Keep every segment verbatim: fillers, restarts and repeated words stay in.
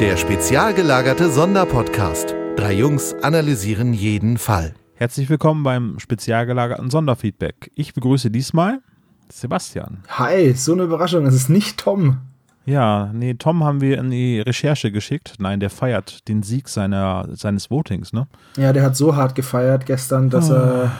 Der spezial gelagerte Sonderpodcast. Drei Jungs analysieren jeden Fall. Herzlich willkommen beim spezial gelagerten Sonderfeedback. Ich begrüße diesmal Sebastian. Hi, so eine Überraschung, es ist nicht Tom. Ja, nee, Tom haben wir in die Recherche geschickt. Nein, der feiert den Sieg seiner, seines Votings, ne? Ja, der hat so hart gefeiert gestern, dass oh. er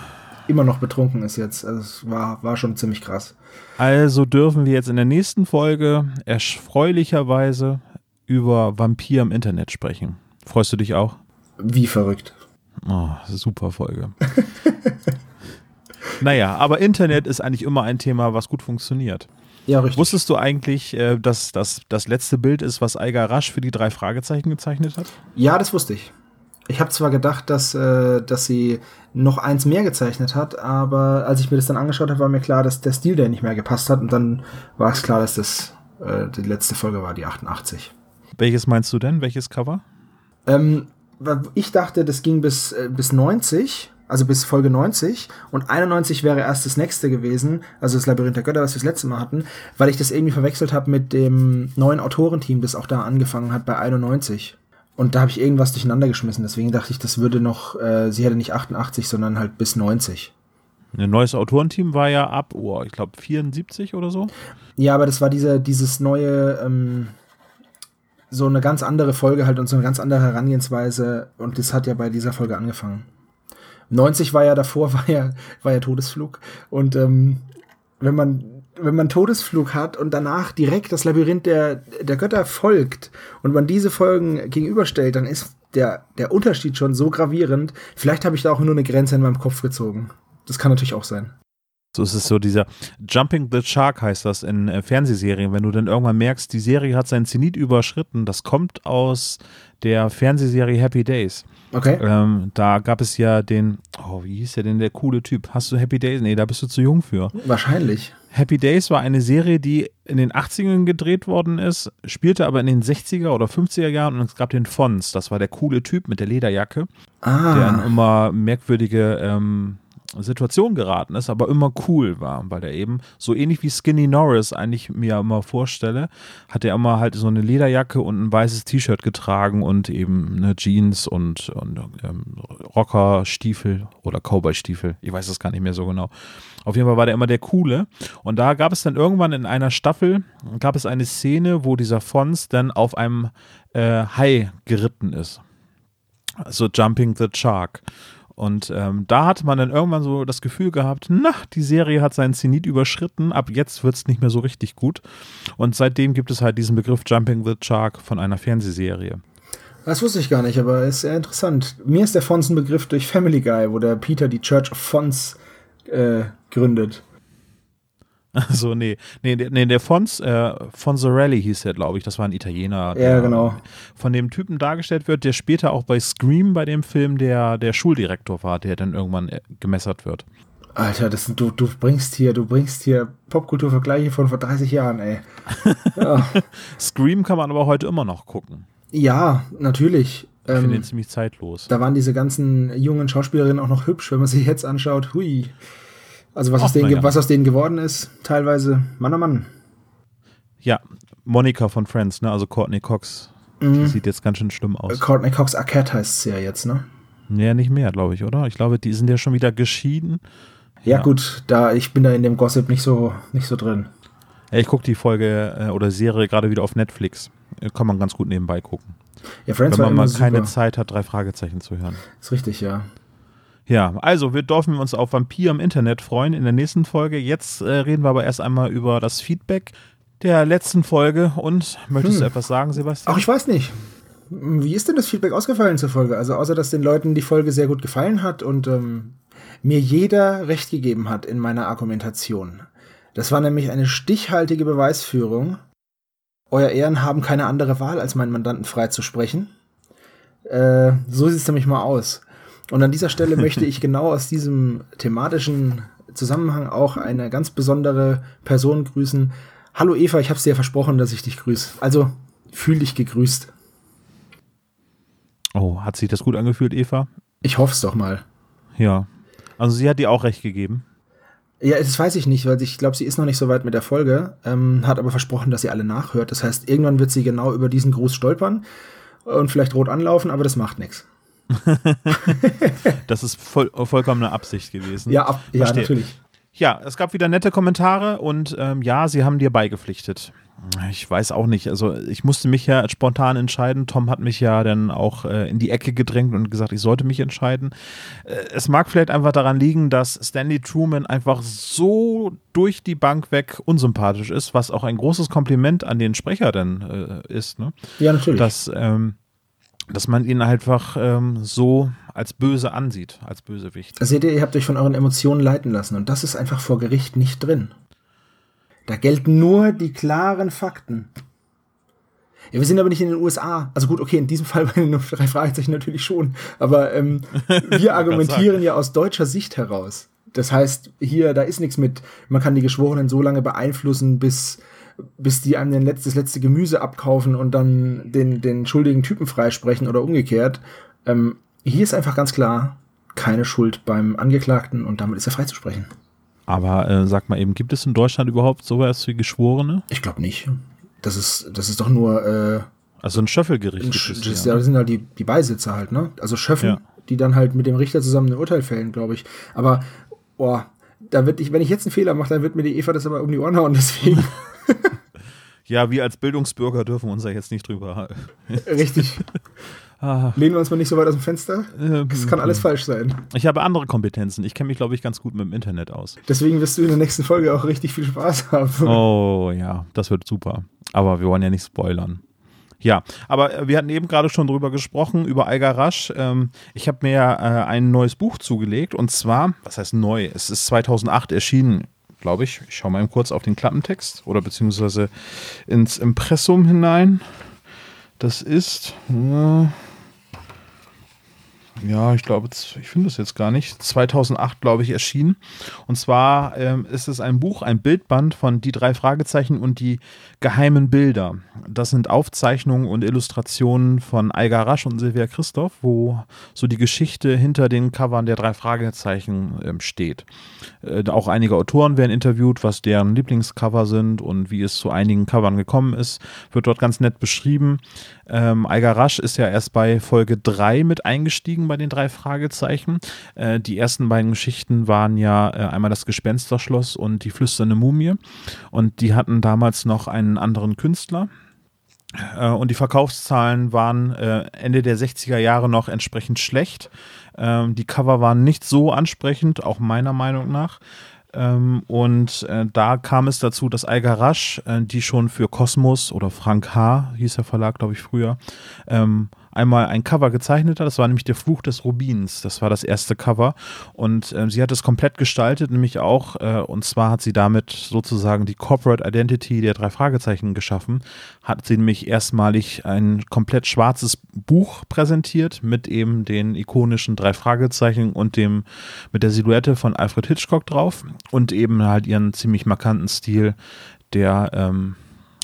immer noch betrunken ist jetzt. Also es war, war schon ziemlich krass. Also dürfen wir jetzt in der nächsten Folge erfreulicherweise über Vampir im Internet sprechen. Freust du dich auch? Wie verrückt. Oh, super Folge. Naja, aber Internet ist eigentlich immer ein Thema, was gut funktioniert. Ja, richtig. Wusstest du eigentlich, dass das das letzte Bild ist, was Aiga Rasch für die drei Fragezeichen gezeichnet hat? Ja, das wusste ich. Ich habe zwar gedacht, dass, äh, dass sie noch eins mehr gezeichnet hat, aber als ich mir das dann angeschaut habe, war mir klar, dass der Stil der nicht mehr gepasst hat. Und dann war es klar, dass das äh, die letzte Folge war, die achtundachtzig. Welches meinst du denn? Welches Cover? Ähm, ich dachte, das ging bis, äh, bis neunzig. Also bis Folge neunzig, und einundneunzig wäre erst das nächste gewesen, also das Labyrinth der Götter, was wir das letzte Mal hatten, weil ich das irgendwie verwechselt habe mit dem neuen Autorenteam, das auch da angefangen hat bei einundneunzig. Und da habe ich irgendwas durcheinander geschmissen, deswegen dachte ich, das würde noch, äh, sie hätte nicht achtundachtzig, sondern halt bis neunzig. Ein neues Autorenteam war ja ab, oh, ich glaube vierundsiebzig oder so. Ja, aber das war diese, dieses neue, ähm, so eine ganz andere Folge halt und so eine ganz andere Herangehensweise, und das hat ja bei dieser Folge angefangen. neunzig war ja davor, war ja, war ja Todesflug. Und ähm, wenn man, wenn man Todesflug hat und danach direkt das Labyrinth der, der Götter folgt und man diese Folgen gegenüberstellt, dann ist der, der Unterschied schon so gravierend. Vielleicht habe ich da auch nur eine Grenze in meinem Kopf gezogen. Das kann natürlich auch sein. So ist es, so dieser Jumping the Shark heißt das in äh, Fernsehserien. Wenn du dann irgendwann merkst, die Serie hat seinen Zenit überschritten, das kommt aus der Fernsehserie Happy Days. Okay. Ähm, da gab es ja den, oh, wie hieß der denn, der coole Typ? Hast du Happy Days? Nee, da bist du zu jung für. Wahrscheinlich. Happy Days war eine Serie, die in den achtzigern gedreht worden ist, spielte aber in den sechziger oder fünfziger Jahren, und es gab den Fons, das war der coole Typ mit der Lederjacke, ah. der an immer merkwürdige ähm, Situation geraten ist, aber immer cool war, weil er eben so ähnlich wie Skinny Norris eigentlich mir immer vorstelle, hat er immer halt so eine Lederjacke und ein weißes T-Shirt getragen und eben eine Jeans und, und ähm, Rockerstiefel oder Cowboy-Stiefel, ich weiß das gar nicht mehr so genau. Auf jeden Fall war der immer der Coole, und da gab es dann irgendwann in einer Staffel, gab es eine Szene, wo dieser Fons dann auf einem äh, Hai geritten ist, also Jumping the Shark. Und ähm, da hat man dann irgendwann so das Gefühl gehabt, na, die Serie hat seinen Zenit überschritten, ab jetzt wird es nicht mehr so richtig gut. Und seitdem gibt es halt diesen Begriff Jumping the Shark von einer Fernsehserie. Das wusste ich gar nicht, aber ist sehr interessant. Mir ist der Fons ein Begriff durch Family Guy, wo der Peter die Church of Fons äh, gründet. Also nee, nee, nee, der Fons, äh, Fonzarelli hieß der, glaube ich, das war ein Italiener, der ja, genau. von dem Typen dargestellt wird, der später auch bei Scream, bei dem Film, der, der Schuldirektor war, der dann irgendwann gemessert wird. Alter, das, du, du bringst hier, du bringst hier Popkulturvergleiche von vor dreißig Jahren, ey. Ja. Scream kann man aber heute immer noch gucken. Ja, natürlich. Ich finde den ziemlich zeitlos. Da waren diese ganzen jungen Schauspielerinnen auch noch hübsch, wenn man sie jetzt anschaut, hui. Also was, Ach, aus denen, ja. was aus denen geworden ist, teilweise, Mann, oh Mann. Ja, Monika von Friends, ne? Also Courtney Cox, mhm. die sieht jetzt ganz schön schlimm aus. Courtney Cox Arquette heißt es ja jetzt, ne? Ja, nicht mehr, glaube ich, oder? Ich glaube, die sind ja schon wieder geschieden. Ja, ja. gut, da ich bin da in dem Gossip nicht so, nicht so drin. Ja, ich gucke die Folge äh, oder Serie gerade wieder auf Netflix. Kann man ganz gut nebenbei gucken. Ja, Friends Wenn man war immer mal keine super. Zeit hat, drei Fragezeichen zu hören. Ist richtig, ja. Ja, also wir dürfen uns auf Vampir im Internet freuen in der nächsten Folge. Jetzt äh, reden wir aber erst einmal über das Feedback der letzten Folge. Und möchtest hm. du etwas sagen, Sebastian? Ach, ich weiß nicht. Wie ist denn das Feedback ausgefallen zur Folge? Also außer, dass den Leuten die Folge sehr gut gefallen hat und ähm, mir jeder recht gegeben hat in meiner Argumentation. Das war nämlich eine stichhaltige Beweisführung. Euer Ehren haben keine andere Wahl, als meinen Mandanten freizusprechen. Äh, so sieht es nämlich mal aus. Und an dieser Stelle möchte ich genau aus diesem thematischen Zusammenhang auch eine ganz besondere Person grüßen. Hallo Eva, ich habe es dir versprochen, dass ich dich grüße. Also fühl dich gegrüßt. Oh, hat sich das gut angefühlt, Eva? Ich hoffe es doch mal. Ja, also sie hat dir auch recht gegeben. Ja, das weiß ich nicht, weil ich glaube, sie ist noch nicht so weit mit der Folge, ähm, hat aber versprochen, dass sie alle nachhört. Das heißt, irgendwann wird sie genau über diesen Gruß stolpern und vielleicht rot anlaufen, aber das macht nichts. Das ist voll, vollkommene Absicht gewesen. Ja, ab, ja natürlich. Ja, es gab wieder nette Kommentare und ähm, ja, sie haben dir beigepflichtet. Ich weiß auch nicht, also ich musste mich ja spontan entscheiden. Tom hat mich ja dann auch äh, in die Ecke gedrängt und gesagt, ich sollte mich entscheiden. Äh, es mag vielleicht einfach daran liegen, dass Stanley Truman einfach so durch die Bank weg unsympathisch ist, was auch ein großes Kompliment an den Sprecher dann äh, ist. Ne? Ja, natürlich. Dass, ähm, dass man ihn einfach ähm, so als böse ansieht, als Bösewicht. Seht ihr, ihr habt euch von euren Emotionen leiten lassen und das ist einfach vor Gericht nicht drin. Da gelten nur die klaren Fakten. Ja, wir sind aber nicht in den U S A. Also gut, okay, in diesem Fall bei den drei Fragezeichen natürlich schon. Aber ähm, wir argumentieren ja aus deutscher Sicht heraus. Das heißt, hier, da ist nichts mit, man kann die Geschworenen so lange beeinflussen, bis, bis die einem den Letz-, das letzte Gemüse abkaufen und dann den, den schuldigen Typen freisprechen oder umgekehrt. Ähm, hier ist einfach ganz klar, keine Schuld beim Angeklagten und damit ist er freizusprechen. Aber äh, sag mal eben, gibt es in Deutschland überhaupt sowas wie Geschworene? Ich glaube nicht. Das ist, das ist doch nur... Äh, also ein Schöffelgericht. Ein Sch- das ja, sind halt die, die Beisitzer halt, ne? Also Schöffen, ja. Die dann halt mit dem Richter zusammen ein Urteil fällen, glaube ich. Aber, boah, da wird ich, wenn ich jetzt einen Fehler mache, dann wird mir die Eva das aber um die Ohren hauen, deswegen... Ja, wir als Bildungsbürger dürfen uns ja jetzt nicht drüber... Richtig. Ah. Lehnen wir uns mal nicht so weit aus dem Fenster. Das kann alles falsch sein. Ich habe andere Kompetenzen. Ich kenne mich, glaube ich, ganz gut mit dem Internet aus. Deswegen wirst du in der nächsten Folge auch richtig viel Spaß haben. Oh ja, das wird super. Aber wir wollen ja nicht spoilern. Ja, aber wir hatten eben gerade schon drüber gesprochen, über Aiga Rasch. Ich habe mir ein neues Buch zugelegt und zwar, was heißt neu? Es ist zweitausendacht erschienen, glaube ich. Ich schaue mal eben kurz auf den Klappentext oder beziehungsweise ins Impressum hinein. Das ist... Ja, ich glaube, ich finde es jetzt gar nicht. zweitausendacht, glaube ich, erschienen. Und zwar ähm, ist es ein Buch, ein Bildband von Die drei Fragezeichen und die geheimen Bilder. Das sind Aufzeichnungen und Illustrationen von Aiga Rasch und Silvia Christoph, wo so die Geschichte hinter den Covern der drei Fragezeichen ähm, steht. Äh, auch einige Autoren werden interviewt, was deren Lieblingscover sind und wie es zu einigen Covern gekommen ist. Wird dort ganz nett beschrieben. Ähm, Aiga Rasch ist ja erst bei Folge drei mit eingestiegen bei den drei Fragezeichen. Äh, die ersten beiden Geschichten waren ja äh, einmal das Gespensterschloss und die flüsternde Mumie. Und die hatten damals noch einen anderen Künstler. Äh, und die Verkaufszahlen waren äh, Ende der sechziger Jahre noch entsprechend schlecht. Ähm, die Cover waren nicht so ansprechend, auch meiner Meinung nach. Ähm, und äh, da kam es dazu, dass Aiga Rasch, äh, die schon für Kosmos oder Frank H., hieß der Verlag, glaube ich, früher, ähm, einmal ein Cover gezeichnet hat. Das war nämlich der Fluch des Rubins. Das war das erste Cover. Und äh, sie hat es komplett gestaltet, nämlich auch, äh, und zwar hat sie damit sozusagen die Corporate Identity der drei Fragezeichen geschaffen. Hat sie nämlich erstmalig ein komplett schwarzes Buch präsentiert mit eben den ikonischen drei Fragezeichen und dem mit der Silhouette von Alfred Hitchcock drauf und eben halt ihren ziemlich markanten Stil, der ähm,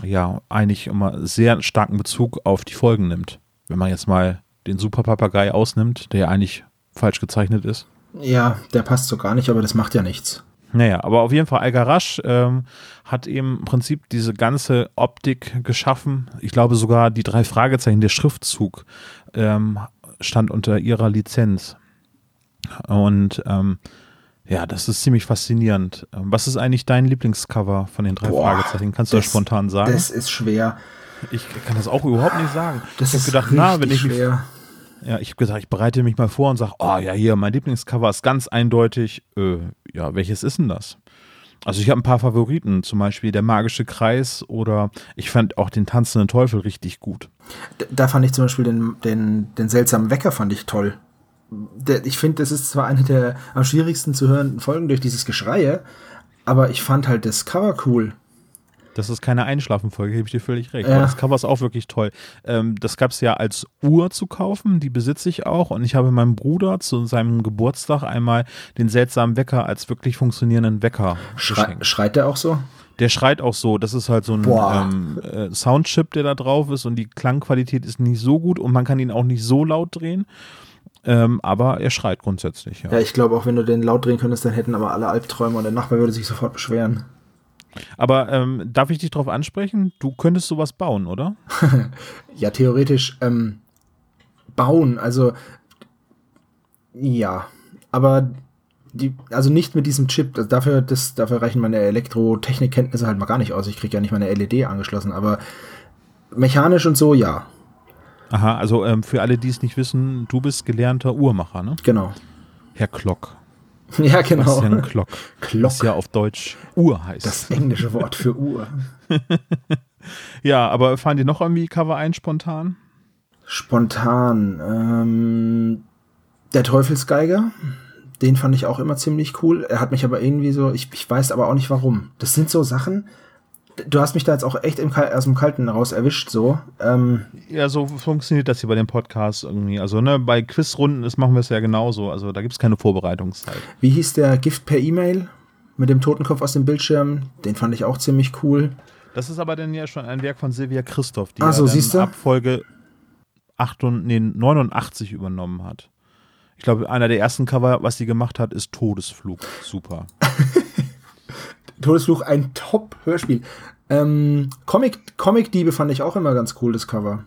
ja eigentlich immer sehr starken Bezug auf die Folgen nimmt. Wenn man jetzt mal den Superpapagei ausnimmt, der ja eigentlich falsch gezeichnet ist. Ja, der passt so gar nicht, aber das macht ja nichts. Naja, aber auf jeden Fall Aiga Rasch ähm, hat eben im Prinzip diese ganze Optik geschaffen. Ich glaube sogar die drei Fragezeichen, der Schriftzug, ähm, stand unter ihrer Lizenz. Und ähm, ja, das ist ziemlich faszinierend. Was ist eigentlich dein Lieblingscover von den drei Boah, Fragezeichen? Kannst du das, das spontan sagen? Das ist schwer. Ich kann das auch überhaupt nicht sagen. Das ich habe gedacht, na, wenn ich schwer. Ja, ich habe gesagt, ich bereite mich mal vor und sage, oh ja, hier, mein Lieblingscover ist ganz eindeutig. Äh, ja, welches ist denn das? Also ich habe ein paar Favoriten, zum Beispiel der magische Kreis oder ich fand auch den tanzenden Teufel richtig gut. Da fand ich zum Beispiel den, den, den seltsamen Wecker fand ich toll. Der, ich finde, das ist zwar eine der am schwierigsten zu hörenden Folgen durch dieses Geschreie, aber ich fand halt das Cover cool. Das ist keine Einschlafenfolge, gebe ich dir völlig recht. Ja. Das Cover ist auch wirklich toll. Ähm, das gab es ja als Uhr zu kaufen, die besitze ich auch. Und ich habe meinem Bruder zu seinem Geburtstag einmal den seltsamen Wecker als wirklich funktionierenden Wecker geschenkt. Schrei- Schreit der auch so? Der schreit auch so. Das ist halt so ein ähm, äh, Soundchip, der da drauf ist. Und die Klangqualität ist nicht so gut. Und man kann ihn auch nicht so laut drehen. Ähm, aber er schreit grundsätzlich. Ja, ja, ich glaube, auch wenn du den laut drehen könntest, dann hätten aber alle Albträume und der Nachbar würde sich sofort beschweren. Aber ähm, darf ich dich darauf ansprechen? Du könntest sowas bauen, oder? Ja, theoretisch ähm, bauen, also ja, aber die, also nicht mit diesem Chip, also dafür, das, dafür reichen meine Elektrotechnikkenntnisse halt mal gar nicht aus. Ich kriege ja nicht meine L E D angeschlossen, aber mechanisch und so, ja. Aha, also ähm, für alle, die es nicht wissen, du bist gelernter Uhrmacher, ne? Genau. Herr Klock. Ja, genau. Sebastian Klock. Klock. Was ja auf Deutsch Uhr heißt. Das englische Wort für Uhr. Ja, aber fallen dir noch irgendwie Cover ein, spontan? Spontan. Ähm, der Teufelsgeiger, den fand ich auch immer ziemlich cool. Er hat mich aber irgendwie so, ich, ich weiß aber auch nicht warum. Das sind so Sachen... Du hast mich da jetzt auch echt im, aus dem Kalten raus erwischt, so. Ähm, ja, so funktioniert das hier bei den Podcasts irgendwie. Also ne, bei Quizrunden das machen wir es ja genauso. Also da gibt es keine Vorbereitungszeit. Wie hieß der Gift per E-Mail mit dem Totenkopf aus dem Bildschirm? Den fand ich auch ziemlich cool. Das ist aber dann ja schon ein Werk von Silvia Christoph, die also, ja ab Folge acht und, nee, neunundachtzig übernommen hat. Ich glaube, einer der ersten Cover, was sie gemacht hat, ist Todesflug. Super. Todesfluch, ein Top-Hörspiel. Ähm, Comic, Comic-Diebe fand ich auch immer ganz cool, das Cover.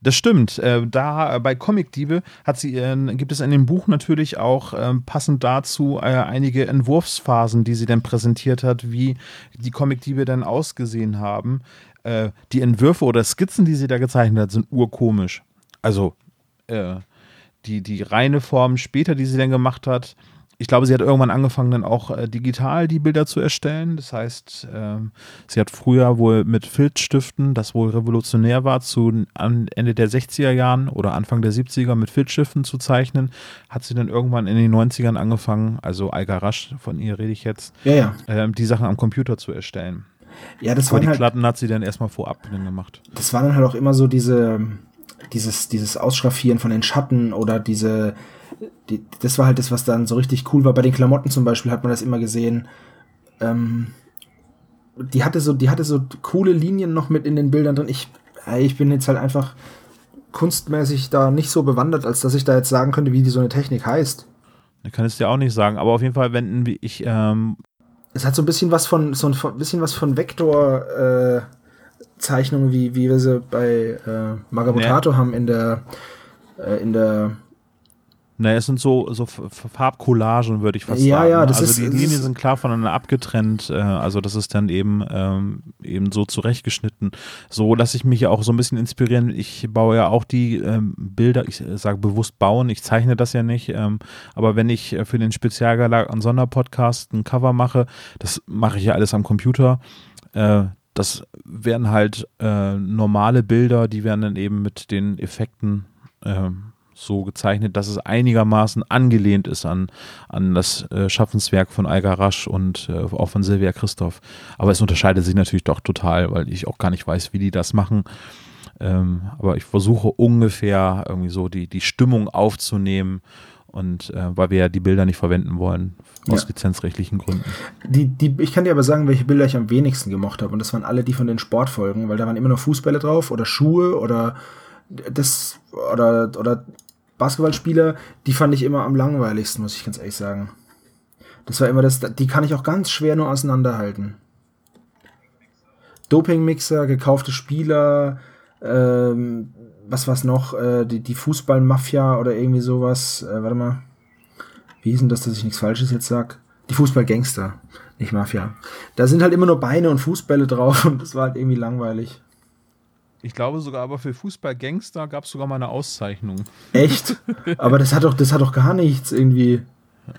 Das stimmt. Äh, da bei Comic-Diebe hat sie, äh, gibt es in dem Buch natürlich auch äh, passend dazu äh, einige Entwurfsphasen, die sie dann präsentiert hat, wie die Comic-Diebe dann ausgesehen haben. Äh, die Entwürfe oder Skizzen, die sie da gezeichnet hat, sind urkomisch. Also äh, die, die reine Form später, die sie dann gemacht hat. Ich glaube, sie hat irgendwann angefangen, dann auch äh, digital die Bilder zu erstellen. Das heißt, äh, sie hat früher wohl mit Filzstiften, das wohl revolutionär war, zu an Ende der sechziger Jahren oder Anfang der siebziger mit Filzstiften zu zeichnen, hat sie dann irgendwann in den neunzigern angefangen, also Aiga Rasch, von ihr rede ich jetzt, ja, ja. Äh, die Sachen am Computer zu erstellen. Ja, das war die halt, Klatten hat sie dann erstmal vorab dann gemacht. Das war dann halt auch immer so diese, dieses, dieses Ausschraffieren von den Schatten oder diese Die, das war halt das, was dann so richtig cool war. Bei den Klamotten zum Beispiel hat man das immer gesehen. Ähm, die hatte so, die hatte so coole Linien noch mit in den Bildern drin. Ich, ich bin jetzt halt einfach kunstmäßig da nicht so bewandert, als dass ich da jetzt sagen könnte, wie die so eine Technik heißt. Ich kann es dir auch nicht sagen, aber auf jeden Fall wenden wie ich. Ähm es hat so ein bisschen was von so ein bisschen was von Vektor. Äh, Zeichnungen, wie, wie wir sie bei äh, Magabotato nee. haben in der äh, in der Naja, es sind so, so Farbcollagen, würde ich fast ja, sagen. Ja, das also ist, die Linien sind klar voneinander abgetrennt, äh, also das ist dann eben, ähm, eben so zurechtgeschnitten. So lasse ich mich ja auch so ein bisschen inspirieren. Ich baue ja auch die ähm, Bilder, ich äh, sage bewusst bauen, ich zeichne das ja nicht, ähm, aber wenn ich äh, für den Spezialgala und Sonderpodcast ein Cover mache, das mache ich ja alles am Computer, äh, das werden halt äh, normale Bilder, die werden dann eben mit den Effekten äh, so gezeichnet, dass es einigermaßen angelehnt ist an, an das äh, Schaffenswerk von Aiga Rasch und äh, auch von Silvia Christoph. Aber es unterscheidet sich natürlich doch total, weil ich auch gar nicht weiß, wie die das machen. Ähm, aber ich versuche ungefähr irgendwie so die, die Stimmung aufzunehmen und äh, weil wir ja die Bilder nicht verwenden wollen, aus ja. lizenzrechtlichen Gründen. Die, die, ich kann dir aber sagen, welche Bilder ich am wenigsten gemocht habe und das waren alle die von den Sportfolgen, weil da waren immer noch Fußbälle drauf oder Schuhe oder das oder, oder Basketballspieler, die fand ich immer am langweiligsten, muss ich ganz ehrlich sagen. Das war immer das, die kann ich auch ganz schwer nur auseinanderhalten. Dopingmixer, gekaufte Spieler, ähm, was war's noch, äh, die, die Fußballmafia oder irgendwie sowas, äh, warte mal, wie hieß denn das, dass ich nichts Falsches jetzt sag? Die Fußballgangster, nicht Mafia. Da sind halt immer nur Beine und Fußbälle drauf und das war halt irgendwie langweilig. Ich glaube sogar, aber für Fußballgangster gab es sogar mal eine Auszeichnung. Echt? Aber das hat doch, das hat doch gar nichts irgendwie.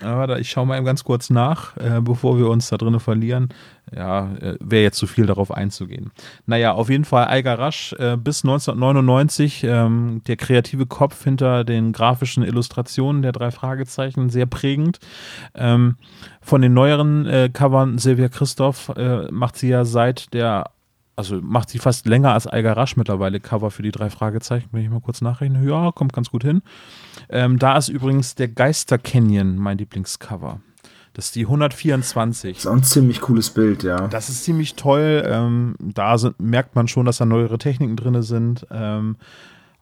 Ja, warte, ich schaue mal eben ganz kurz nach, äh, bevor wir uns da drinnen verlieren. Ja, äh, wäre jetzt zu viel darauf einzugehen. Naja, auf jeden Fall Aiga Rasch äh, bis neunzehnhundertneunundneunzig ähm, der kreative Kopf hinter den grafischen Illustrationen der drei Fragezeichen, sehr prägend. Ähm, von den neueren äh, Covern Silvia Christoph äh, macht sie ja seit der Also macht sie fast länger als Aiga Rasch mittlerweile Cover für die drei Fragezeichen, wenn ich mal kurz nachrechne. Ja, kommt ganz gut hin. Ähm, da ist übrigens der Geister Canyon mein Lieblingscover. Das ist die hundertvierundzwanzig. Das ist auch ein ziemlich cooles Bild, ja. Das ist ziemlich toll. Ähm, da sind, merkt man schon, dass da neuere Techniken drin sind. Ähm,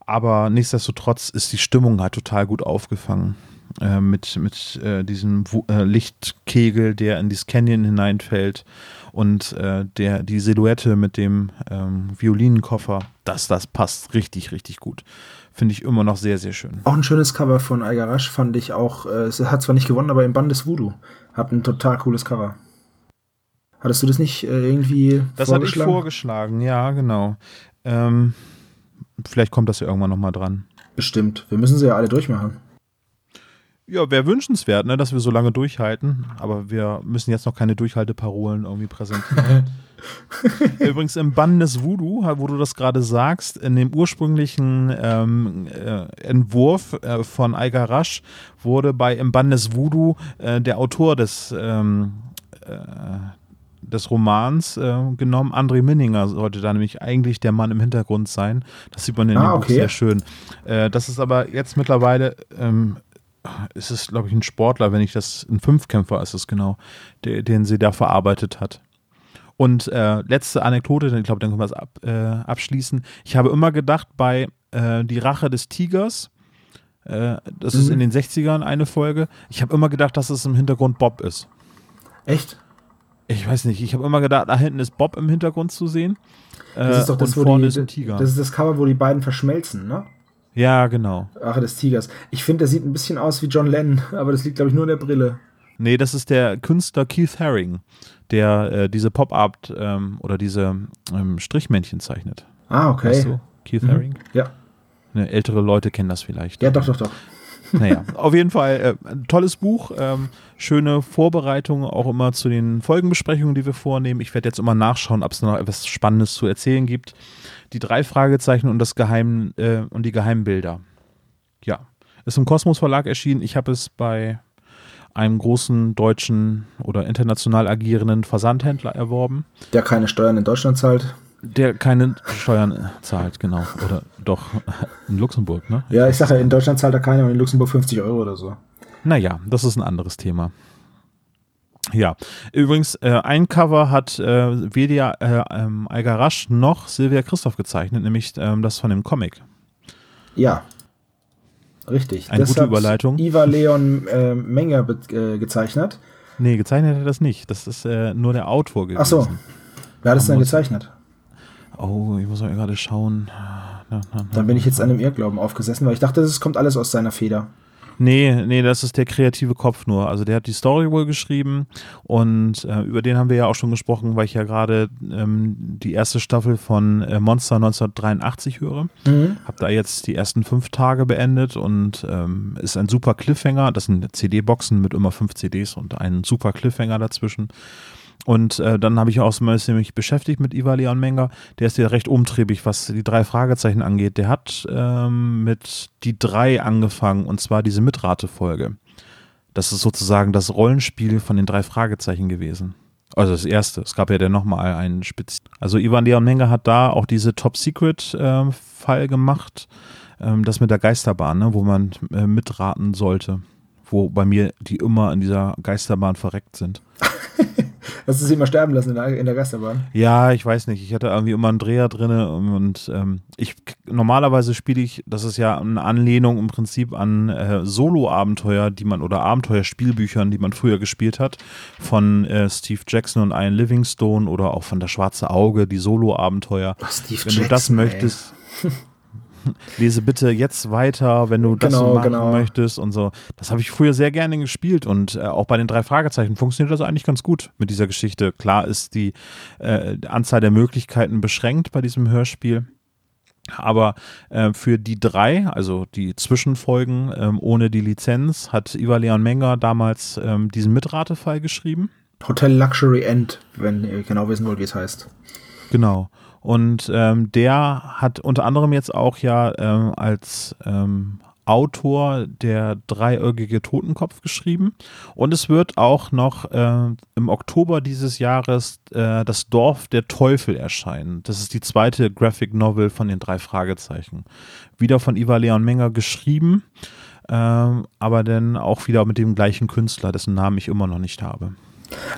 Aber nichtsdestotrotz ist die Stimmung halt total gut aufgefangen äh, mit, mit äh, diesem Wu- äh, Lichtkegel, der in dieses Canyon hineinfällt, und äh, der, die Silhouette mit dem ähm, Violinenkoffer, das, das passt richtig, richtig gut. Finde ich immer noch sehr, sehr schön. Auch ein schönes Cover von Aiga Rasch fand ich auch. Äh, es hat zwar nicht gewonnen, aber im Bann des Voodoo hat ein total cooles Cover. Hattest du das nicht äh, irgendwie das vorgeschlagen? Das hatte ich vorgeschlagen, ja, genau. Ähm... Vielleicht kommt das ja irgendwann nochmal dran. Bestimmt. Wir müssen sie ja alle durchmachen. Ja, wäre wünschenswert, ne, dass wir so lange durchhalten. Aber wir müssen jetzt noch keine Durchhalteparolen irgendwie präsentieren. Übrigens im Bann des Voodoo, wo du das gerade sagst, in dem ursprünglichen ähm, äh, Entwurf äh, von Aiga Rasch wurde bei Im Bann des Voodoo äh, der Autor des ähm, äh, des Romans äh, genommen. André Minninger sollte da nämlich eigentlich der Mann im Hintergrund sein. Das sieht man in ah, dem okay. Buch sehr schön. Äh, das ist aber jetzt mittlerweile, ähm, ist es, glaube ich, ein Sportler, wenn ich das, ein Fünfkämpfer ist es genau, der, den sie da verarbeitet hat. Und äh, letzte Anekdote, ich glaube, dann können wir es ab, äh, abschließen. Ich habe immer gedacht, bei äh, Die Rache des Tigers, äh, das mhm. ist in den sechzigern eine Folge, ich habe immer gedacht, dass es im Hintergrund Bob ist. Echt? Ich weiß nicht, ich habe immer gedacht, da hinten ist Bob im Hintergrund zu sehen. Das ist doch das, und vorne die, ist ein Tiger. Das ist das Cover, wo die beiden verschmelzen, ne? Ja, genau. Rache des Tigers. Ich finde, der sieht ein bisschen aus wie John Lennon, aber das liegt, glaube ich, nur in der Brille. Nee, das ist der Künstler Keith Haring, der äh, diese Pop-Art ähm, oder diese ähm, Strichmännchen zeichnet. Ah, okay. Weißt du, Keith mhm. Haring? Ja. Ne, ältere Leute kennen das vielleicht. Ja, doch, doch, doch. Naja, auf jeden Fall äh, ein tolles Buch, ähm, schöne Vorbereitung auch immer zu den Folgenbesprechungen, die wir vornehmen. Ich werde jetzt immer nachschauen, ob es noch etwas Spannendes zu erzählen gibt. Die drei Fragezeichen und das Geheim äh, und die Geheimbilder. Ja, ist im Kosmos Verlag erschienen. Ich habe es bei einem großen deutschen oder international agierenden Versandhändler erworben. Der keine Steuern in Deutschland zahlt. Der keine Steuern zahlt, genau. Oder doch, in Luxemburg, ne? Ja, ich sage ja, in Deutschland zahlt er keine, aber in Luxemburg fünfzig Euro oder so. Naja, das ist ein anderes Thema. Ja, übrigens, äh, ein Cover hat äh, weder äh, ähm, Aiga Rasch noch Silvia Christoph gezeichnet, nämlich ähm, das von dem Comic. Ja, richtig. Eine gute Überleitung. Ivar Leon äh, Menger be- äh, gezeichnet. Nee, gezeichnet hat er das nicht. Das ist äh, nur der Autor gewesen. Ach so, wer hat es denn gezeichnet? Oh, ich muss mal gerade schauen. Na, na, na, Dann bin ich jetzt an dem Irrglauben aufgesessen, weil ich dachte, das kommt alles aus seiner Feder. Nee, nee, das ist der kreative Kopf nur. Also der hat die Story wohl geschrieben und äh, über den haben wir ja auch schon gesprochen, weil ich ja gerade ähm, die erste Staffel von äh, Monster neunzehnhundertdreiundachtzig höre. Mhm. Hab da jetzt die ersten fünf Tage beendet und ähm, ist ein super Cliffhanger. Das sind C D-Boxen mit immer fünf C Ds und einen super Cliffhanger dazwischen. Und äh, dann habe ich auch so ein bisschen mich beschäftigt mit Ivar Leon Menger. Der ist ja recht umtriebig, was die drei Fragezeichen angeht. Der hat ähm, mit die drei angefangen, und zwar diese Mitratefolge. Das ist sozusagen das Rollenspiel von den drei Fragezeichen gewesen. Also das erste. Es gab ja dann nochmal einen Spitz. Also Ivar Leon Menger hat da auch diese Top-Secret-Fall äh, gemacht. Ähm, das mit der Geisterbahn, ne, wo man äh, mitraten sollte. Wo bei mir die immer in dieser Geisterbahn verreckt sind. Hast du sie immer sterben lassen in der, in der Geisterbahn? Ja, ich weiß nicht. Ich hatte irgendwie immer einen Dreher drin und ähm, ich normalerweise spiele ich, das ist ja eine Anlehnung im Prinzip an äh, Solo-Abenteuer, die man, oder Abenteuerspielbüchern, die man früher gespielt hat, von äh, Steve Jackson und Ian Livingstone oder auch von Das Schwarze Auge, die Solo-Abenteuer. Oh, Steve Wenn Jackson, du das möchtest. Lese bitte jetzt weiter, wenn du das genau, machen genau. möchtest und so. Das habe ich früher sehr gerne gespielt und äh, auch bei den drei Fragezeichen funktioniert das eigentlich ganz gut mit dieser Geschichte. Klar ist die äh, Anzahl der Möglichkeiten beschränkt bei diesem Hörspiel, aber äh, für die drei, also die Zwischenfolgen ähm, ohne die Lizenz, hat Ivar Leon Menger damals ähm, diesen Mitratefall geschrieben. Hotel Luxury End, wenn ihr genau wissen wollt, wie es heißt. Genau. Und ähm, der hat unter anderem jetzt auch ja ähm, als ähm, Autor der dreiäugige Totenkopf geschrieben. Und es wird auch noch äh, im Oktober dieses Jahres äh, das Dorf der Teufel erscheinen. Das ist die zweite Graphic Novel von den drei Fragezeichen. Wieder von Ivar Leon Menger geschrieben, äh, aber dann auch wieder mit dem gleichen Künstler, dessen Namen ich immer noch nicht habe.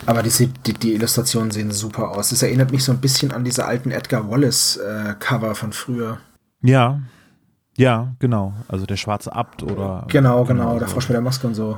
Aber diese, die, die Illustrationen sehen super aus. Das erinnert mich so ein bisschen an diese alten Edgar Wallace-Cover äh, von früher. Ja, Ja, genau. Also der schwarze Abt oder... Genau, oder genau, der so. Frosch mit der Maske und so.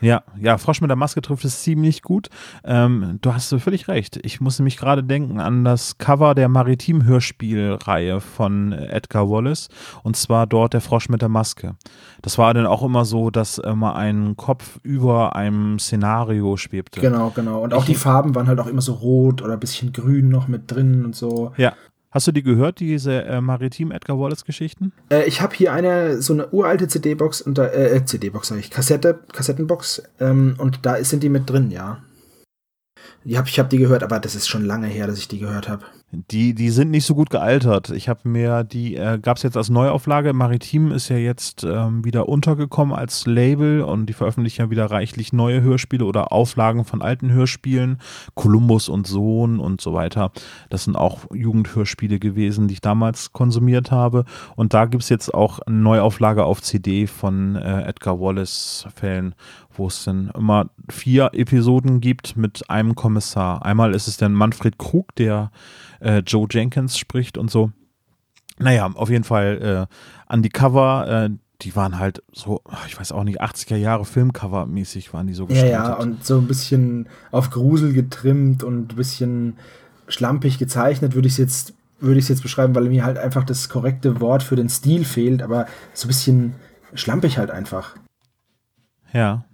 Ja, ja, Frosch mit der Maske trifft es ziemlich gut. Ähm, du hast völlig recht. Ich musste mich gerade denken an das Cover der Maritim-Hörspielreihe von Edgar Wallace. Und zwar dort der Frosch mit der Maske. Das war dann auch immer so, dass immer ein Kopf über einem Szenario schwebte. Genau, genau. Und auch ich, die Farben waren halt auch immer so rot oder ein bisschen grün noch mit drin und so. Ja. Hast du die gehört, diese äh, Maritim-Edgar-Wallace-Geschichten? Äh, ich habe hier eine, so eine uralte C D-Box, und da, äh, C D-Box sage ich, Kassette, Kassettenbox, ähm, und da sind die mit drin, ja. Die hab, ich habe die gehört, aber das ist schon lange her, dass ich die gehört habe. Die, die sind nicht so gut gealtert. Ich habe mir, die äh, gab es jetzt als Neuauflage, Maritim ist ja jetzt ähm, wieder untergekommen als Label und die veröffentlichen ja wieder reichlich neue Hörspiele oder Auflagen von alten Hörspielen, Kolumbus und Sohn und so weiter. Das sind auch Jugendhörspiele gewesen, die ich damals konsumiert habe, und da gibt es jetzt auch eine Neuauflage auf C D von äh, Edgar Wallace-Fällen, wo es dann immer vier Episoden gibt mit einem Kommissar. Einmal ist es dann Manfred Krug, der äh, Joe Jenkins spricht und so. Naja, auf jeden Fall äh, an die Cover, äh, die waren halt so, ich weiß auch nicht, achtziger Jahre Filmcover-mäßig waren die so gestaltet. Ja, ja, und so ein bisschen auf Grusel getrimmt und ein bisschen schlampig gezeichnet, würde ich es jetzt, würde ich es jetzt beschreiben, weil mir halt einfach das korrekte Wort für den Stil fehlt, aber so ein bisschen schlampig halt einfach. Ja.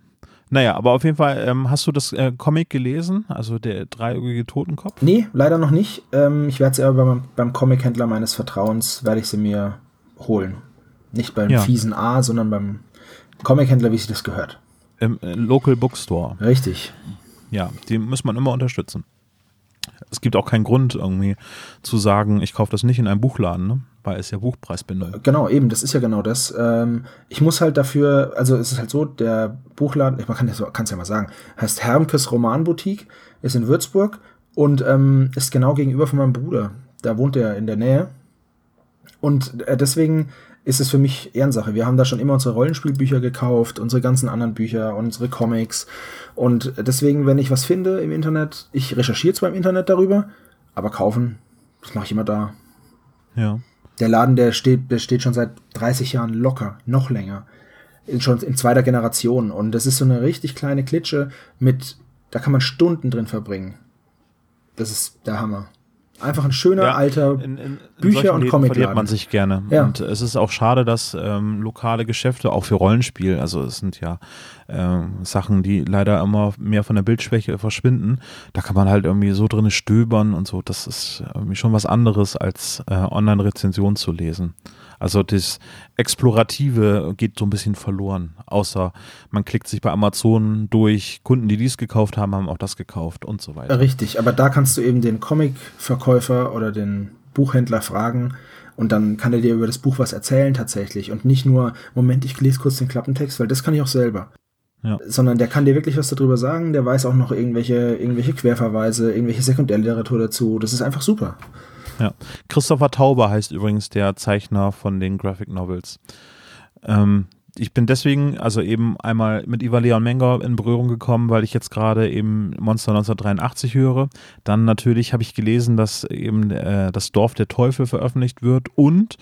Naja, aber auf jeden Fall, ähm, hast du das äh, Comic gelesen, also der dreiäugige Totenkopf? Nee, leider noch nicht. Ähm, ich werde sie aber beim, beim Comic-Händler meines Vertrauens, werde ich sie mir holen. Nicht beim ja. fiesen A, sondern beim Comic-Händler, wie sich das gehört. Im äh, Local Bookstore. Richtig. Ja, die muss man immer unterstützen. Es gibt auch keinen Grund irgendwie zu sagen, ich kaufe das nicht in einem Buchladen, ne? Weil es ja Buchpreisbindung. Genau, eben, das ist ja genau das. Ähm, ich muss halt dafür, also es ist halt so, der Buchladen, man kann es ja mal sagen, heißt Hermkes Romanboutique, ist in Würzburg und ähm, ist genau gegenüber von meinem Bruder. Da wohnt er in der Nähe. Und äh, deswegen ist es für mich Ehrensache. Wir haben da schon immer unsere Rollenspielbücher gekauft, unsere ganzen anderen Bücher, unsere Comics. Und deswegen, wenn ich was finde im Internet, ich recherchiere zwar im Internet darüber, aber kaufen, das mache ich immer da. Ja. Der Laden, der steht, der steht schon seit dreißig Jahren locker, noch länger. In, schon in zweiter Generation. Und das ist so eine richtig kleine Klitsche mit, da kann man Stunden drin verbringen. Das ist der Hammer. Einfach ein schöner ja, alter in, in, in Bücher- und Comicladen. Verliert man sich gerne. Ja. Und es ist auch schade, dass ähm, lokale Geschäfte, auch für Rollenspiel, also es sind ja ähm, Sachen, die leider immer mehr von der Bildschwäche verschwinden, da kann man halt irgendwie so drin stöbern und so. Das ist irgendwie schon was anderes, als äh, Online-Rezension zu lesen. Also das Explorative geht so ein bisschen verloren, außer man klickt sich bei Amazon durch, Kunden, die dies gekauft haben, haben auch das gekauft und so weiter. Richtig, aber da kannst du eben den Comic-Verkäufer oder den Buchhändler fragen und dann kann er dir über das Buch was erzählen tatsächlich und nicht nur, Moment, ich lese kurz den Klappentext, weil das kann ich auch selber. Ja. Sondern der kann dir wirklich was darüber sagen, der weiß auch noch irgendwelche, irgendwelche Querverweise, irgendwelche Sekundärliteratur dazu, das ist einfach super. Ja. Christopher Tauber heißt übrigens der Zeichner von den Graphic Novels. Ähm, ich bin deswegen also eben einmal mit Ivar Leon Menger in Berührung gekommen, weil ich jetzt gerade eben Monster neunzehnhundertdreiundachtzig höre. Dann natürlich habe ich gelesen, dass eben äh, das Dorf der Teufel veröffentlicht wird und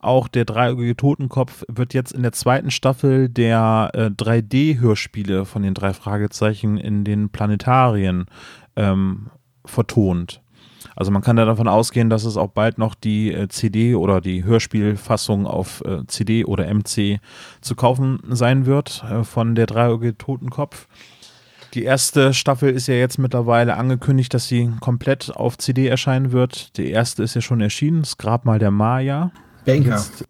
auch der dreiäugige Totenkopf wird jetzt in der zweiten Staffel der äh, drei D-Hörspiele von den drei Fragezeichen in den Planetarien ähm, vertont. Also man kann da davon ausgehen, dass es auch bald noch die äh, C D oder die Hörspielfassung auf äh, C D oder M C zu kaufen sein wird äh, von der dreiäugige Totenkopf. Die erste Staffel ist ja jetzt mittlerweile angekündigt, dass sie komplett auf C D erscheinen wird. Die erste ist ja schon erschienen, das Grabmal der Maya. Der Inka. Jetzt,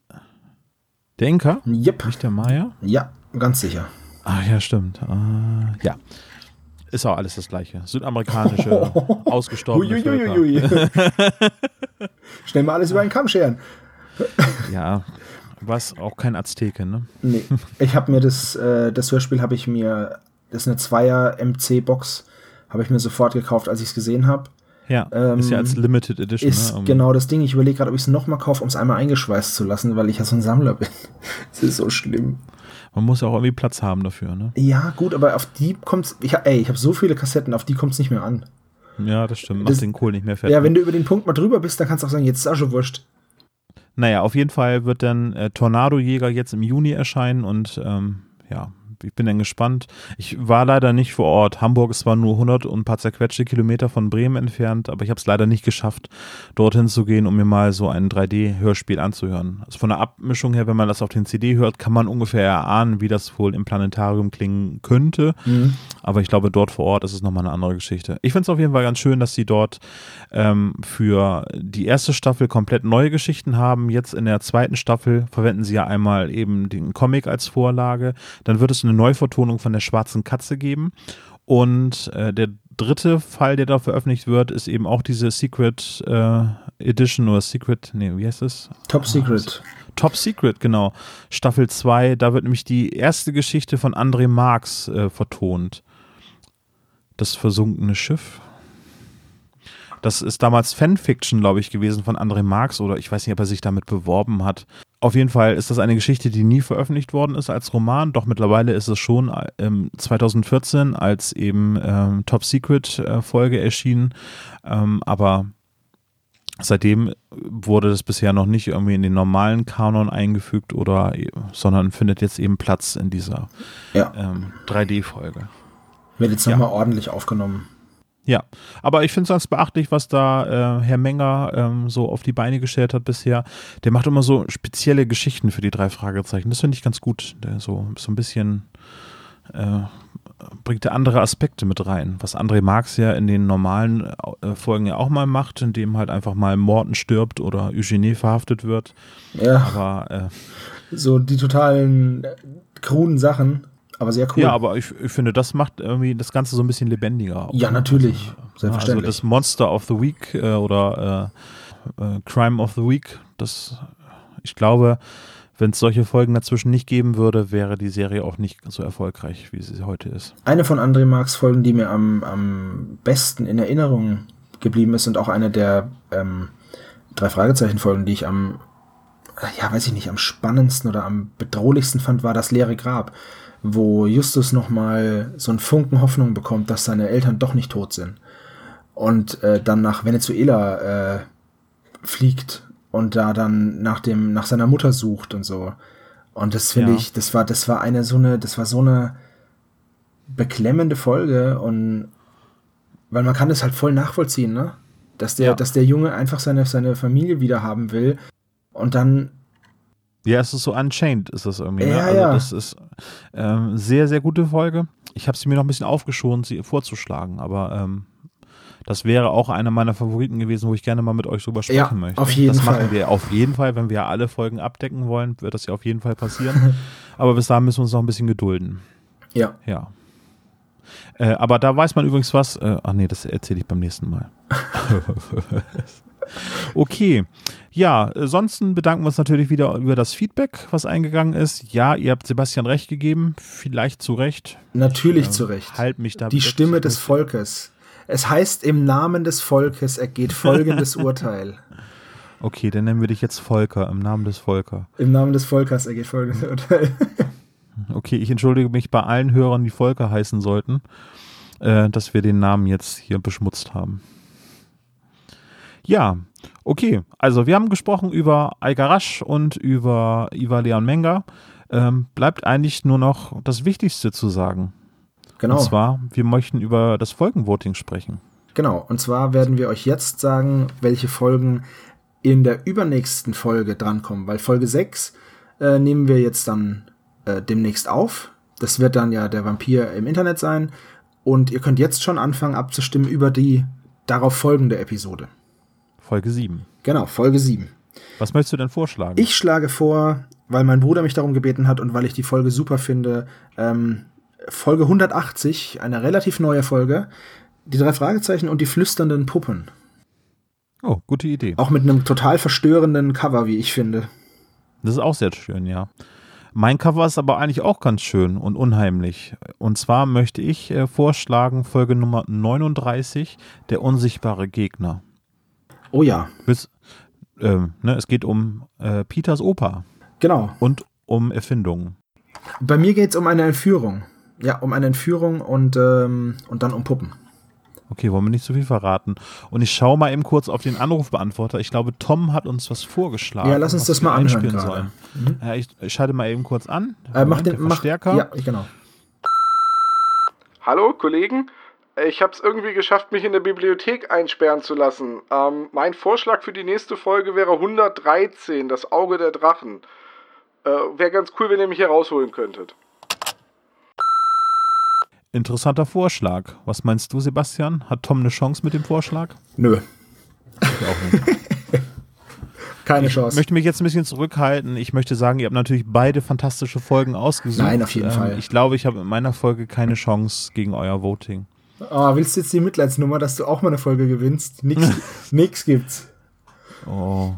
der Inka? Yep. Nicht der Maya? Ja, ganz sicher. Ach ja, stimmt. Uh, ja. Ist auch alles das Gleiche. Südamerikanische, ausgestorbene Völker. Schnell mal alles über einen Kamm scheren. Ja, was auch kein Azteke, ne? Nee, ich habe mir das, äh, das Hörspiel habe ich mir, das ist eine Zweier-M C-Box, habe ich mir sofort gekauft, als ich es gesehen habe. Ja, ähm, ist ja als Limited Edition. Ist ne? Genau das Ding. Ich überlege gerade, ob ich es nochmal kaufe, um es einmal eingeschweißt zu lassen, weil ich ja so ein Sammler bin. Das ist so schlimm. Man muss ja auch irgendwie Platz haben dafür, ne? Ja, gut, aber auf die kommt's. Ich, ey, ich habe so viele Kassetten, auf die kommt es nicht mehr an. Ja, das stimmt. Machst den Kohl nicht mehr fertig. Ja, wenn du über den Punkt mal drüber bist, dann kannst du auch sagen, jetzt ist auch schon wurscht. Naja, auf jeden Fall wird dann äh, Tornadojäger jetzt im Juni erscheinen und ähm, ja, ich bin dann gespannt. Ich war leider nicht vor Ort. Hamburg ist zwar nur hundert und ein paar zerquetschte Kilometer von Bremen entfernt, aber ich habe es leider nicht geschafft, dorthin zu gehen, um mir mal so ein drei D-Hörspiel anzuhören. Also von der Abmischung her, wenn man das auf den C D hört, kann man ungefähr erahnen, wie das wohl im Planetarium klingen könnte. Mhm. Aber ich glaube, dort vor Ort ist es nochmal eine andere Geschichte. Ich finde es auf jeden Fall ganz schön, dass sie dort ähm, für die erste Staffel komplett neue Geschichten haben. Jetzt in der zweiten Staffel verwenden sie ja einmal eben den Comic als Vorlage. Dann wird es eine Neuvertonung von der Schwarzen Katze geben. Und äh, der dritte Fall, der da veröffentlicht wird, ist eben auch diese Secret äh, Edition oder Secret, nee, wie heißt es? Top Secret. Top Secret, genau. Staffel zwei, da wird nämlich die erste Geschichte von André Marx äh, vertont. Das versunkene Schiff. Das ist damals Fanfiction, glaube ich, gewesen von André Marx, oder ich weiß nicht, ob er sich damit beworben hat. Auf jeden Fall ist das eine Geschichte, die nie veröffentlicht worden ist als Roman, doch mittlerweile ist es schon ähm, zwanzig vierzehn als eben ähm, Top Secret äh, Folge erschienen, ähm, aber seitdem wurde das bisher noch nicht irgendwie in den normalen Kanon eingefügt, oder, sondern findet jetzt eben Platz in dieser ja. ähm, drei D-Folge. Wird jetzt ja. nochmal ordentlich aufgenommen. Ja, aber ich finde es ganz beachtlich, was da äh, Herr Menger ähm, so auf die Beine gestellt hat bisher. Der macht immer so spezielle Geschichten für die drei Fragezeichen. Das finde ich ganz gut. Der so, so ein bisschen äh, bringt er andere Aspekte mit rein, was André Marx ja in den normalen äh, Folgen ja auch mal macht, indem halt einfach mal Morten stirbt oder Eugenie verhaftet wird. Ja, aber äh, so die totalen äh, kruden Sachen. Aber sehr cool. Ja, aber ich, ich finde, das macht irgendwie das Ganze so ein bisschen lebendiger. Ja, natürlich. Selbstverständlich. Also das Monster of the Week äh, oder äh, äh, Crime of the Week, das, ich glaube, wenn es solche Folgen dazwischen nicht geben würde, wäre die Serie auch nicht so erfolgreich, wie sie heute ist. Eine von André Marx' Folgen, die mir am, am besten in Erinnerung geblieben ist und auch eine der ähm, drei Fragezeichen-Folgen, die ich am, ja, weiß ich nicht, am spannendsten oder am bedrohlichsten fand, war das leere Grab, wo Justus nochmal so einen Funken Hoffnung bekommt, dass seine Eltern doch nicht tot sind. Und äh, dann nach Venezuela äh, fliegt und da dann nach dem nach seiner Mutter sucht und so. Und das finde ja. ich, das war das war eine so eine, das war so eine beklemmende Folge, und weil man kann das halt voll nachvollziehen, ne? Dass der ja. dass der Junge einfach seine seine Familie wieder haben will und dann. Ja, es ist so Unchained, ist das irgendwie. Ne? Ja, also ja. Das ist ähm, sehr, sehr gute Folge. Ich habe sie mir noch ein bisschen aufgeschont, sie vorzuschlagen, aber ähm, das wäre auch einer meiner Favoriten gewesen, wo ich gerne mal mit euch drüber sprechen ja, möchte. Auf jeden das Fall. Machen wir auf jeden Fall, wenn wir alle Folgen abdecken wollen, wird das ja auf jeden Fall passieren. Aber bis dahin müssen wir uns noch ein bisschen gedulden. Ja. Ja. Äh, aber da weiß man übrigens was. Äh, ach nee, das erzähle ich beim nächsten Mal. Okay, ja, ansonsten bedanken wir uns natürlich wieder über das Feedback, was eingegangen ist. Ja, ihr habt Sebastian recht gegeben, vielleicht zu Recht. Natürlich ich, äh, zu Recht. Halt mich da. Die Stimme des Volkes. Es heißt, im Namen des Volkes ergeht folgendes Urteil. Okay, dann nennen wir dich jetzt Volker, im Namen des Volker. Im Namen des Volkers ergeht folgendes Urteil. Okay, ich entschuldige mich bei allen Hörern, die Volker heißen sollten, äh, dass wir den Namen jetzt hier beschmutzt haben. Ja, okay. Also wir haben gesprochen über Aiga Rasch und über Ivar Leon Menger. Ähm, bleibt eigentlich nur noch das Wichtigste zu sagen. Genau. Und zwar, wir möchten über das Folgenvoting sprechen. Genau. Und zwar werden wir euch jetzt sagen, welche Folgen in der übernächsten Folge drankommen. Weil Folge sechs äh, nehmen wir jetzt dann äh, demnächst auf. Das wird dann ja der Vampir im Internet sein. Und ihr könnt jetzt schon anfangen abzustimmen über die darauf folgende Episode. Folge sieben. Genau, Folge sieben. Was möchtest du denn vorschlagen? Ich schlage vor, weil mein Bruder mich darum gebeten hat und weil ich die Folge super finde, ähm, Folge hundertachtzig, eine relativ neue Folge, die drei Fragezeichen und die flüsternden Puppen. Oh, gute Idee. Auch mit einem total verstörenden Cover, wie ich finde. Das ist auch sehr schön, ja. Mein Cover ist aber eigentlich auch ganz schön und unheimlich. Und zwar möchte ich äh, vorschlagen Folge Nummer neununddreißig, der unsichtbare Gegner. Oh ja. Bis, ähm, ne, es geht um äh, Peters Opa. Genau. Und um Erfindungen. Bei mir geht es um eine Entführung. Ja, um eine Entführung und, ähm, und dann um Puppen. Okay, wollen wir nicht zu viel verraten. Und ich schaue mal eben kurz auf den Anrufbeantworter. Ich glaube, Tom hat uns was vorgeschlagen. Ja, lass uns das mal anspielen sollen. Mhm. Ja, ich, ich schalte mal eben kurz an. Äh, mach den Verstärker. Mach, ja, genau. Hallo, Kollegen. Ich habe es irgendwie geschafft, mich in der Bibliothek einsperren zu lassen. Ähm, mein Vorschlag für die nächste Folge wäre hundertdreizehn, das Auge der Drachen. Äh, wäre ganz cool, wenn ihr mich hier rausholen könntet. Interessanter Vorschlag. Was meinst du, Sebastian? Hat Tom eine Chance mit dem Vorschlag? Nö. Ich auch nicht. Keine Chance. Ich möchte mich jetzt ein bisschen zurückhalten. Ich möchte sagen, ihr habt natürlich beide fantastische Folgen ausgesucht. Nein, auf jeden ähm, Fall. Ich glaube, ich habe in meiner Folge keine Chance gegen euer Voting. Oh, willst du jetzt die Mitleidsnummer, dass du auch mal eine Folge gewinnst? Nix, nix gibt's. Oh,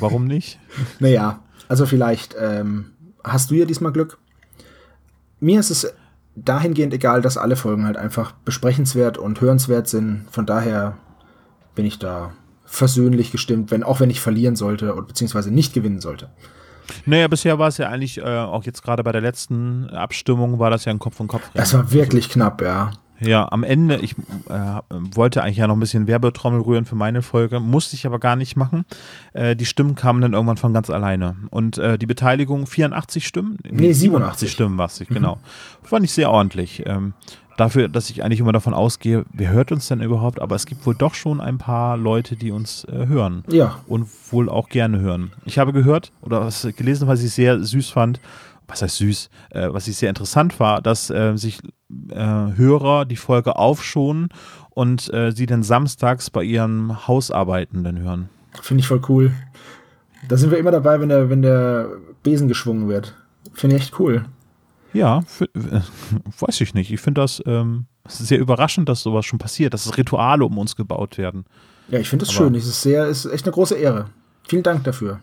warum nicht? Naja, also vielleicht ähm, hast du ja diesmal Glück. Mir ist es dahingehend egal, dass alle Folgen halt einfach besprechenswert und hörenswert sind. Von daher bin ich da versöhnlich gestimmt, wenn, auch wenn ich verlieren sollte und beziehungsweise nicht gewinnen sollte. Naja, bisher war es ja eigentlich, äh, auch jetzt gerade bei der letzten Abstimmung, war das ja ein Kopf-an-Kopf-Rennen. Das war wirklich knapp, ja. Ja, am Ende, ich äh, wollte eigentlich ja noch ein bisschen Werbetrommel rühren für meine Folge, musste ich aber gar nicht machen. Äh, die Stimmen kamen dann irgendwann von ganz alleine. Und äh, die Beteiligung, vierundachtzig Stimmen? Nee, siebenundachtzig Stimmen war es, mhm. Genau. Fand ich sehr ordentlich. Ähm, dafür, dass ich eigentlich immer davon ausgehe, wer hört uns denn überhaupt? Aber es gibt wohl doch schon ein paar Leute, die uns äh, hören. Ja. Und wohl auch gerne hören. Ich habe gehört oder was gelesen, was ich sehr süß fand, was heißt süß, äh, was ich sehr interessant war, dass äh, sich äh, Hörer die Folge aufschonen und äh, sie dann samstags bei ihren Hausarbeitenden hören. Finde ich voll cool. Da sind wir immer dabei, wenn der, wenn der Besen geschwungen wird. Finde ich echt cool. Ja, f- weiß ich nicht. Ich finde das ähm, sehr überraschend, dass sowas schon passiert, dass Rituale um uns gebaut werden. Ja, ich finde das aber schön. Es ist, sehr, ist echt eine große Ehre. Vielen Dank dafür.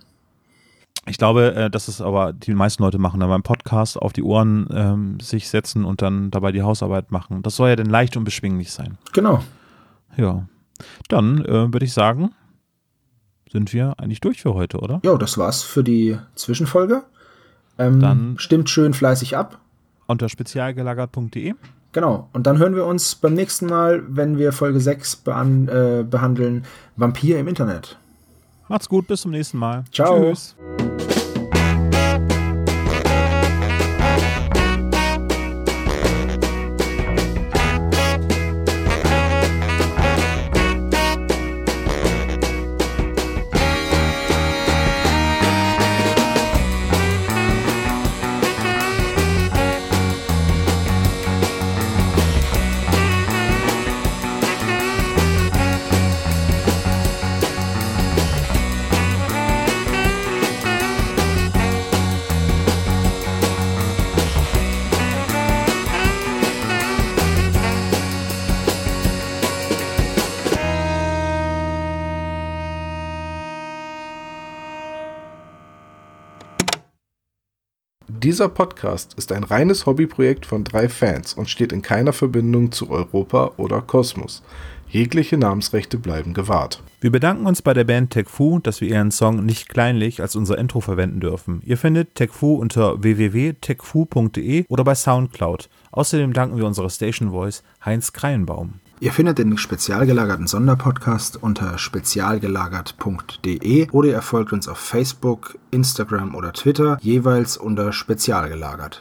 Ich glaube, dass es aber die meisten Leute machen, dann beim Podcast auf die Ohren ähm, sich setzen und dann dabei die Hausarbeit machen. Das soll ja dann leicht und beschwinglich sein. Genau. Ja. Dann äh, würde ich sagen, sind wir eigentlich durch für heute, oder? Ja, das war's für die Zwischenfolge. Ähm, dann stimmt schön fleißig ab. Unter spezialgelagert punkt de. Genau. Und dann hören wir uns beim nächsten Mal, wenn wir Folge sechs bean- äh, behandeln, Vampir im Internet. Macht's gut, bis zum nächsten Mal. Ciao. Tschüss. Dieser Podcast ist ein reines Hobbyprojekt von drei Fans und steht in keiner Verbindung zu Europa oder Kosmos. Jegliche Namensrechte bleiben gewahrt. Wir bedanken uns bei der Band TechFu, dass wir ihren Song nicht kleinlich als unser Intro verwenden dürfen. Ihr findet TechFu unter w w w punkt tech fu punkt de oder bei Soundcloud. Außerdem danken wir unserer Station Voice Heinz Kreienbaum. Ihr findet den spezialgelagerten Sonderpodcast unter spezialgelagert punkt de oder ihr folgt uns auf Facebook, Instagram oder Twitter, jeweils unter spezialgelagert.